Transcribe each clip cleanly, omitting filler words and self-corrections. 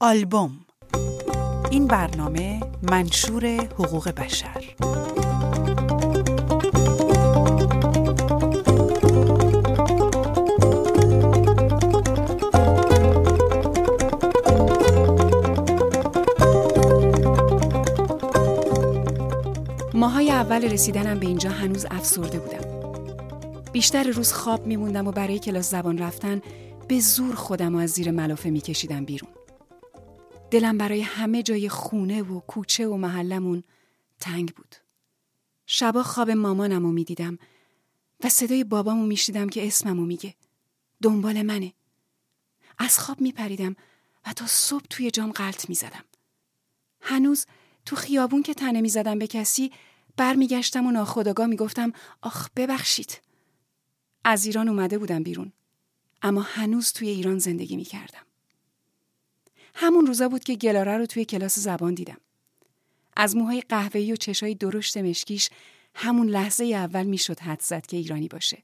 آلبوم. این برنامه منشور حقوق بشر. ماهای اول رسیدنم به اینجا هنوز افسرده بودم. بیشتر روز خواب میموندم و برای کلاس زبان رفتن به زور خودم از زیر ملافه میکشیدم بیرون. دلم برای همه جای خونه و کوچه و محلمون تنگ بود. شبا خواب مامانمو میدیدم و صدای بابامو میشنیدم که اسممو میگه. دنبال منه. از خواب میپریدم و تا صبح توی جام غلط میزدم. هنوز تو خیابون که تنه میزدم به کسی بر میگشتم و ناخودآگاه میگفتم آخ ببخشید. از ایران اومده بودم بیرون، اما هنوز توی ایران زندگی میکردم. همون روزا بود که گلاره رو توی کلاس زبان دیدم. از موهای قهوه‌ای و چشای درشت مشکیش همون لحظه اول میشد حدس زد که ایرانی باشه.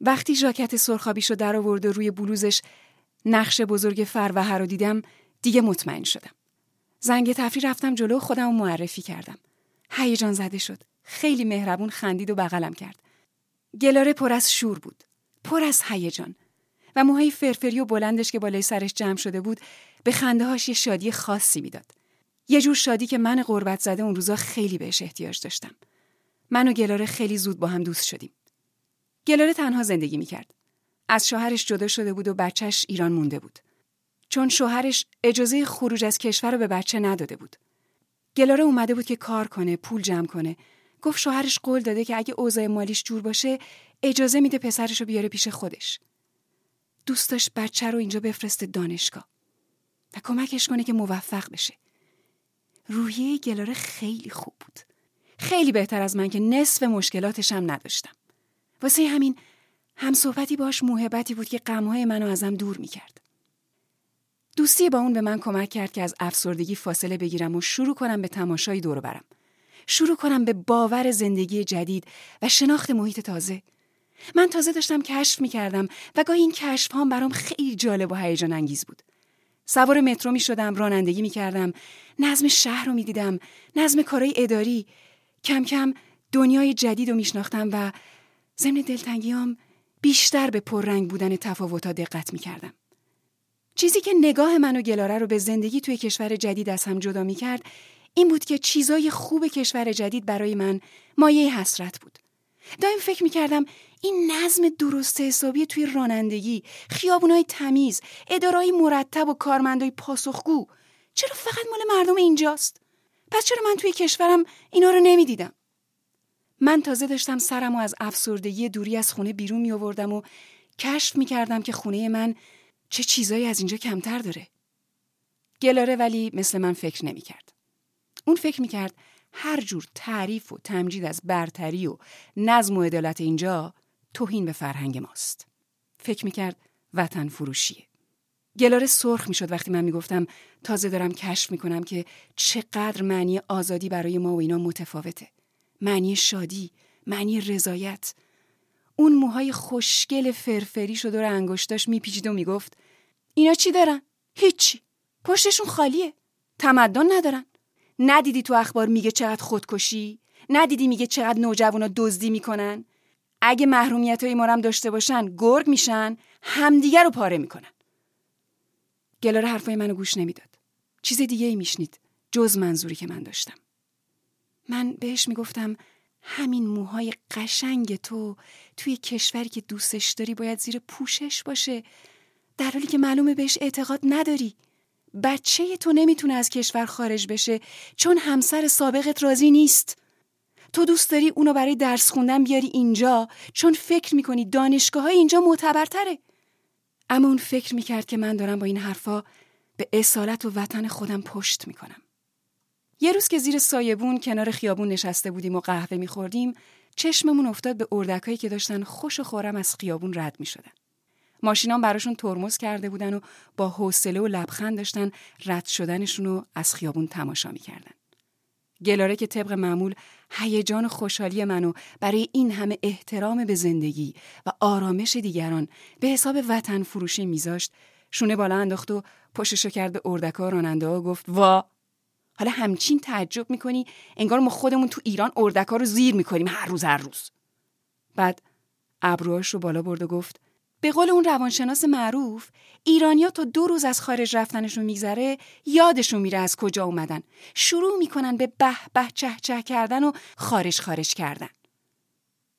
وقتی ژاکت سرخابیشو در آورد و روی بلوزش نقش بزرگ فروهر رو دیدم، دیگه مطمئن شدم. زنگ تفریح رفتم جلو، خودم رو معرفی کردم. هیجان زده شد. خیلی مهربون خندید و بغلم کرد. گلاره پر از شور بود، پر از هیجان، و موهای فرفری و بلندش که بالای سرش جمع شده بود به خنده‌هاش یه شادی خاصی میداد. یه جور شادی که من غربت زده اون روزا خیلی بهش احتیاج داشتم. من و گلاره خیلی زود با هم دوست شدیم. گلاره تنها زندگی میکرد. از شوهرش جدا شده بود و بچهش ایران مونده بود، چون شوهرش اجازه خروج از کشور رو به بچه نداده بود. گلاره اومده بود که کار کنه، پول جمع کنه. گفت شوهرش قول داده که اگه اوضاع مالیش جور باشه اجازه میده پسرشو بیاره پیش خودش. دوست داشت بچه رو اینجا بفرسته دانشگاه و کمکش کنه که موفق بشه. روحیه گلاره خیلی خوب بود. خیلی بهتر از من که نصف مشکلاتش هم نداشتم. واسه همین همصحبتی باش موهبتی بود که غم‌های منو ازم دور می‌کرد. دوستی با اون به من کمک کرد که از افسردگی فاصله بگیرم و شروع کنم به تماشای دور برم. شروع کنم به باور زندگی جدید و شناخت محیط تازه. من تازه داشتم کشف می‌کردم و گاهی این کشف‌هام برام خیلی جالب و هیجان انگیز بود. سوار مترو می‌شدم، رانندگی می‌کردم، نظم شهر رو می‌دیدم، نظم کارهای اداری. کم کم دنیای جدید رو می‌شناختم و ضمن دلتنگیام بیشتر به پررنگ بودن تفاوت‌ها دقت می‌کردم. چیزی که نگاه من و گلاره رو به زندگی توی کشور جدید از هم جدا می‌کرد این بود که چیزای خوب کشور جدید برای من مایه حسرت بود. دائم فکر می‌کردم این نظم درست حسابی توی رانندگی، خیابونای تمیز، اداره‌های مرتب و کارمندای پاسخگو چرا فقط مال مردم اینجاست؟ پس چرا من توی کشورم اینا رو نمی‌دیدم؟ من تازه داشتم سرمو از افسردگی دوری از خونه بیرون می‌آوردم و کشف می‌کردم که خونه من چه چیزایی از اینجا کمتر داره. گلاره ولی مثل من فکر نمی‌کرد. اون فکر می‌کرد هر جور تعریف و تمجید از برتری و نظم و عدالت اینجا توهین به فرهنگ ماست. فکر میکرد وطن فروشیه. گلاره سرخ میشد وقتی من میگفتم تازه دارم کشف میکنم که چقدر معنی آزادی برای ما و اینا متفاوته. معنی شادی، معنی رضایت. اون موهای خوشگل فرفری شد و دور انگشتاش میپیچید و میگفت اینا چی دارن؟ هیچی. پشتشون خالیه. تمدن ندارن. ندیدی تو اخبار میگه چقدر خودکشی؟ ندیدی میگه چقدر نوجوانا دزدی میکنن؟ اگه محرومیتای ما هم داشته باشن گرگ میشن، همدیگه رو پاره میکنن. گلاره حرفای منو گوش نمیداد. چیز دیگه ای میشنید جز منظوری که من داشتم. من بهش میگفتم همین موهای قشنگ تو توی کشوری که دوستش داری باید زیر پوشش باشه، در حالی که معلومه بهش اعتقاد نداری. بچه تو نمیتونه از کشور خارج بشه چون همسر سابقت راضی نیست. تو دوست داری اونو برای درس خوندن بیاری اینجا چون فکر میکنی دانشگاه‌های اینجا معتبرتره. اما اون فکر میکرد که من دارم با این حرفا به اصالت و وطن خودم پشت میکنم. یه روز که زیر سایبون کنار خیابون نشسته بودیم و قهوه میخوردیم، چشممون افتاد به اردکایی که داشتن خوش و خورم از خیابون رد میشدن. ماشینام براشون ترمز کرده بودن و با حوصله و لبخند داشتن رد شدنشون رو از خیابون تماشا میکردن. گلاره که طبق معمول هیجان و خوشحالی منو برای این همه احترام به زندگی و آرامش دیگران به حساب وطن فروشی میذاشت، شونه بالا انداخت و پشتشو کرد اردکا راننده ها گفت وا، حالا همچین تعجب میکنی؟ انگار ما خودمون تو ایران اردکا رو زیر میکنیم هر روز. بعد ابروهاش رو بالا برد و گفت به قول اون روانشناس معروف، ایرانیا تا 2 روز از خارج رفتنشون میگذره یادشون میره از کجا اومدن، شروع میکنن به به به چه چه کردن و خارج کردن.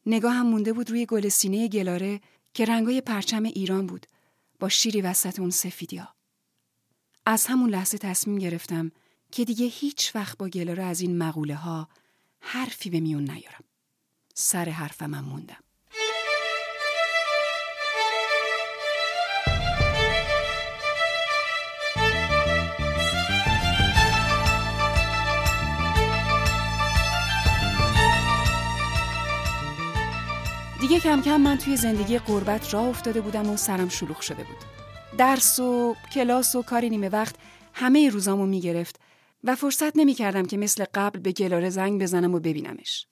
نگاه هم مونده بود روی گل سینه گلاره که رنگای پرچم ایران بود با شیری وسط اون سفیدیا. از همون لحظه تصمیم گرفتم که دیگه هیچ وقت با گلاره از این مقوله ها حرفی به میون نیارم. سر حرفم هم موندم. دیگه کم کم من توی زندگی غربت راه افتاده بودم و سرم شلوغ شده بود. درس و کلاس و کاری نیمه وقت همه روزامو میگرفت و فرصت نمی‌کردم که مثل قبل به گلاره زنگ بزنم و ببینمش.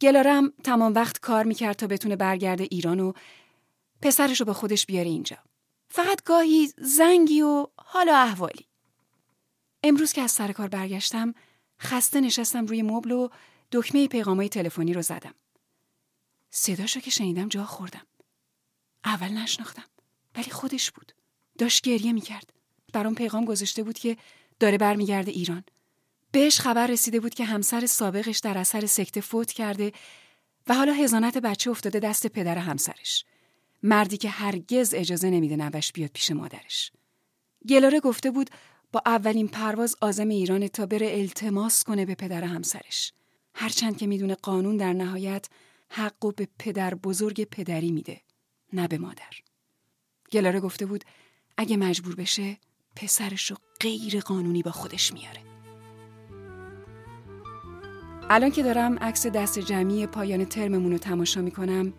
گلارم تمام وقت کار میکرد تا بتونه برگرده ایران و پسرشو با خودش بیاره اینجا. فقط گاهی زنگی و حالا احوالی. امروز که از سر کار برگشتم خسته نشستم روی مبل و دکمه پیغامای تلفنی رو زدم. صداشو که شنیدم جا خوردم. اول نشناختم ولی خودش بود. داشت گریه میکرد. برام پیغام گذاشته بود که داره برمیگرده ایران. بهش خبر رسیده بود که همسر سابقش در اثر سکته فوت کرده و حالا حضانت بچه افتاده دست پدر همسرش. مردی که هرگز اجازه نمیده نوش بیاد پیش مادرش. گلاره گفته بود با اولین پرواز عازم ایران تا بره التماس کنه به پدر همسرش. هرچند که میدونه قانون در نهایت حقو به پدر بزرگ پدری میده، نه به مادر. گلاره گفته بود اگه مجبور بشه پسرشو غیر قانونی با خودش میاره. الان که دارم عکس دست جمعی پایان ترممون رو تماشا میکنم،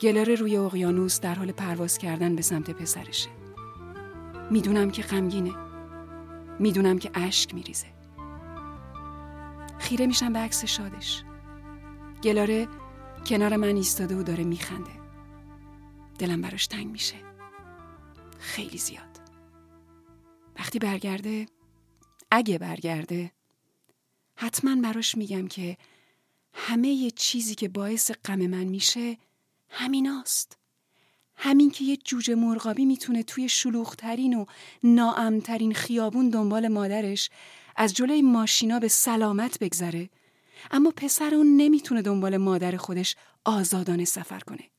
گلاره روی اقیانوس در حال پرواز کردن به سمت پسرشه. میدونم که غمگینه، میدونم که اشک میریزه. خیره میشم به عکس شادش. گلاره کنار من ایستاده و داره میخنده. دلم براش تنگ میشه، خیلی زیاد. وقتی برگرده، اگه برگرده، حتما براش میگم که همه یه چیزی که باعث غم من میشه همیناست. همین که یه جوجه مرغابی میتونه توی شلوغ‌ترین و ناامن‌ترین خیابون دنبال مادرش از جلوی ماشینا به سلامت بگذره، اما پسر اون نمیتونه دنبال مادر خودش آزادانه سفر کنه.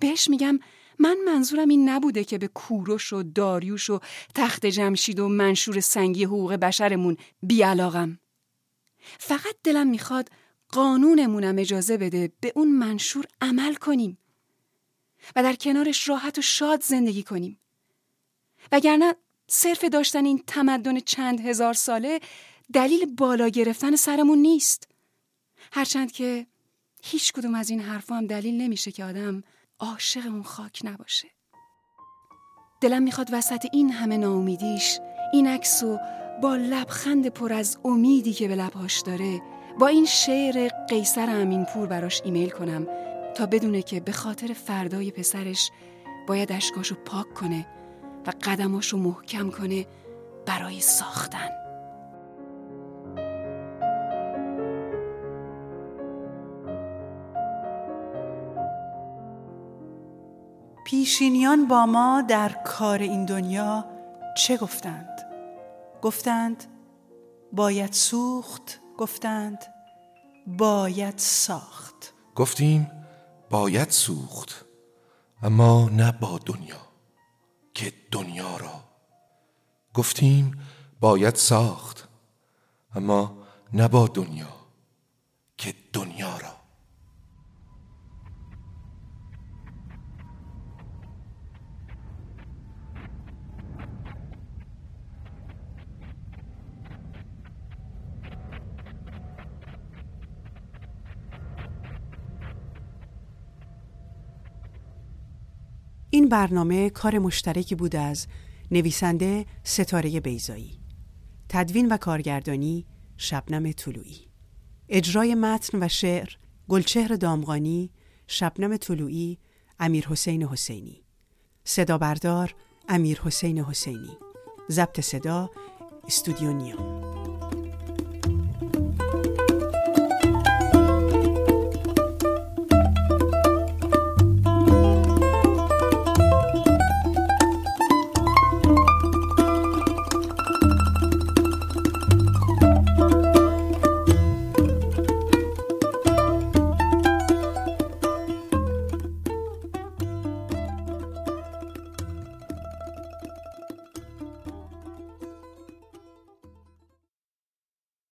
بهش میگم منظورم این نبوده که به کوروش و داریوش و تخت جمشید و منشور سنگی حقوق بشرمون بیعلاقم. فقط دلم میخواد قانونمونم اجازه بده به اون منشور عمل کنیم و در کنارش راحت و شاد زندگی کنیم. وگرنه صرف داشتن این تمدن چند هزار ساله دلیل بالا گرفتن سرمون نیست. هرچند که هیچ کدوم از این حرفا هم دلیل نمیشه که آدم عاشق اون خاک نباشه. دلم میخواد وسط این همه ناامیدیش، این عکسو با لبخند پر از امیدی که به لبهاش داره، با این شعر قیصر امین پور براش ایمیل کنم تا بدونه که به خاطر فردای پسرش باید اشکاشو پاک کنه و قدماشو محکم کنه برای ساختن. پیشینیان با ما در کار این دنیا چه گفتند؟ گفتند باید سوخت، گفتند باید ساخت. گفتیم باید سوخت، اما نه با دنیا که دنیا را. گفتیم باید ساخت، اما نه با دنیا که دنیا را. این برنامه کار مشترکی بود از نویسنده ستاره بیزایی، تدوین و کارگردانی شبنم طلوعی، اجرای متن و شعر گلچهر دامغانی، شبنم طلوعی، امیرحسین حسینی، صدا بردار امیرحسین حسینی. ضبط صدا استودیو نیوم.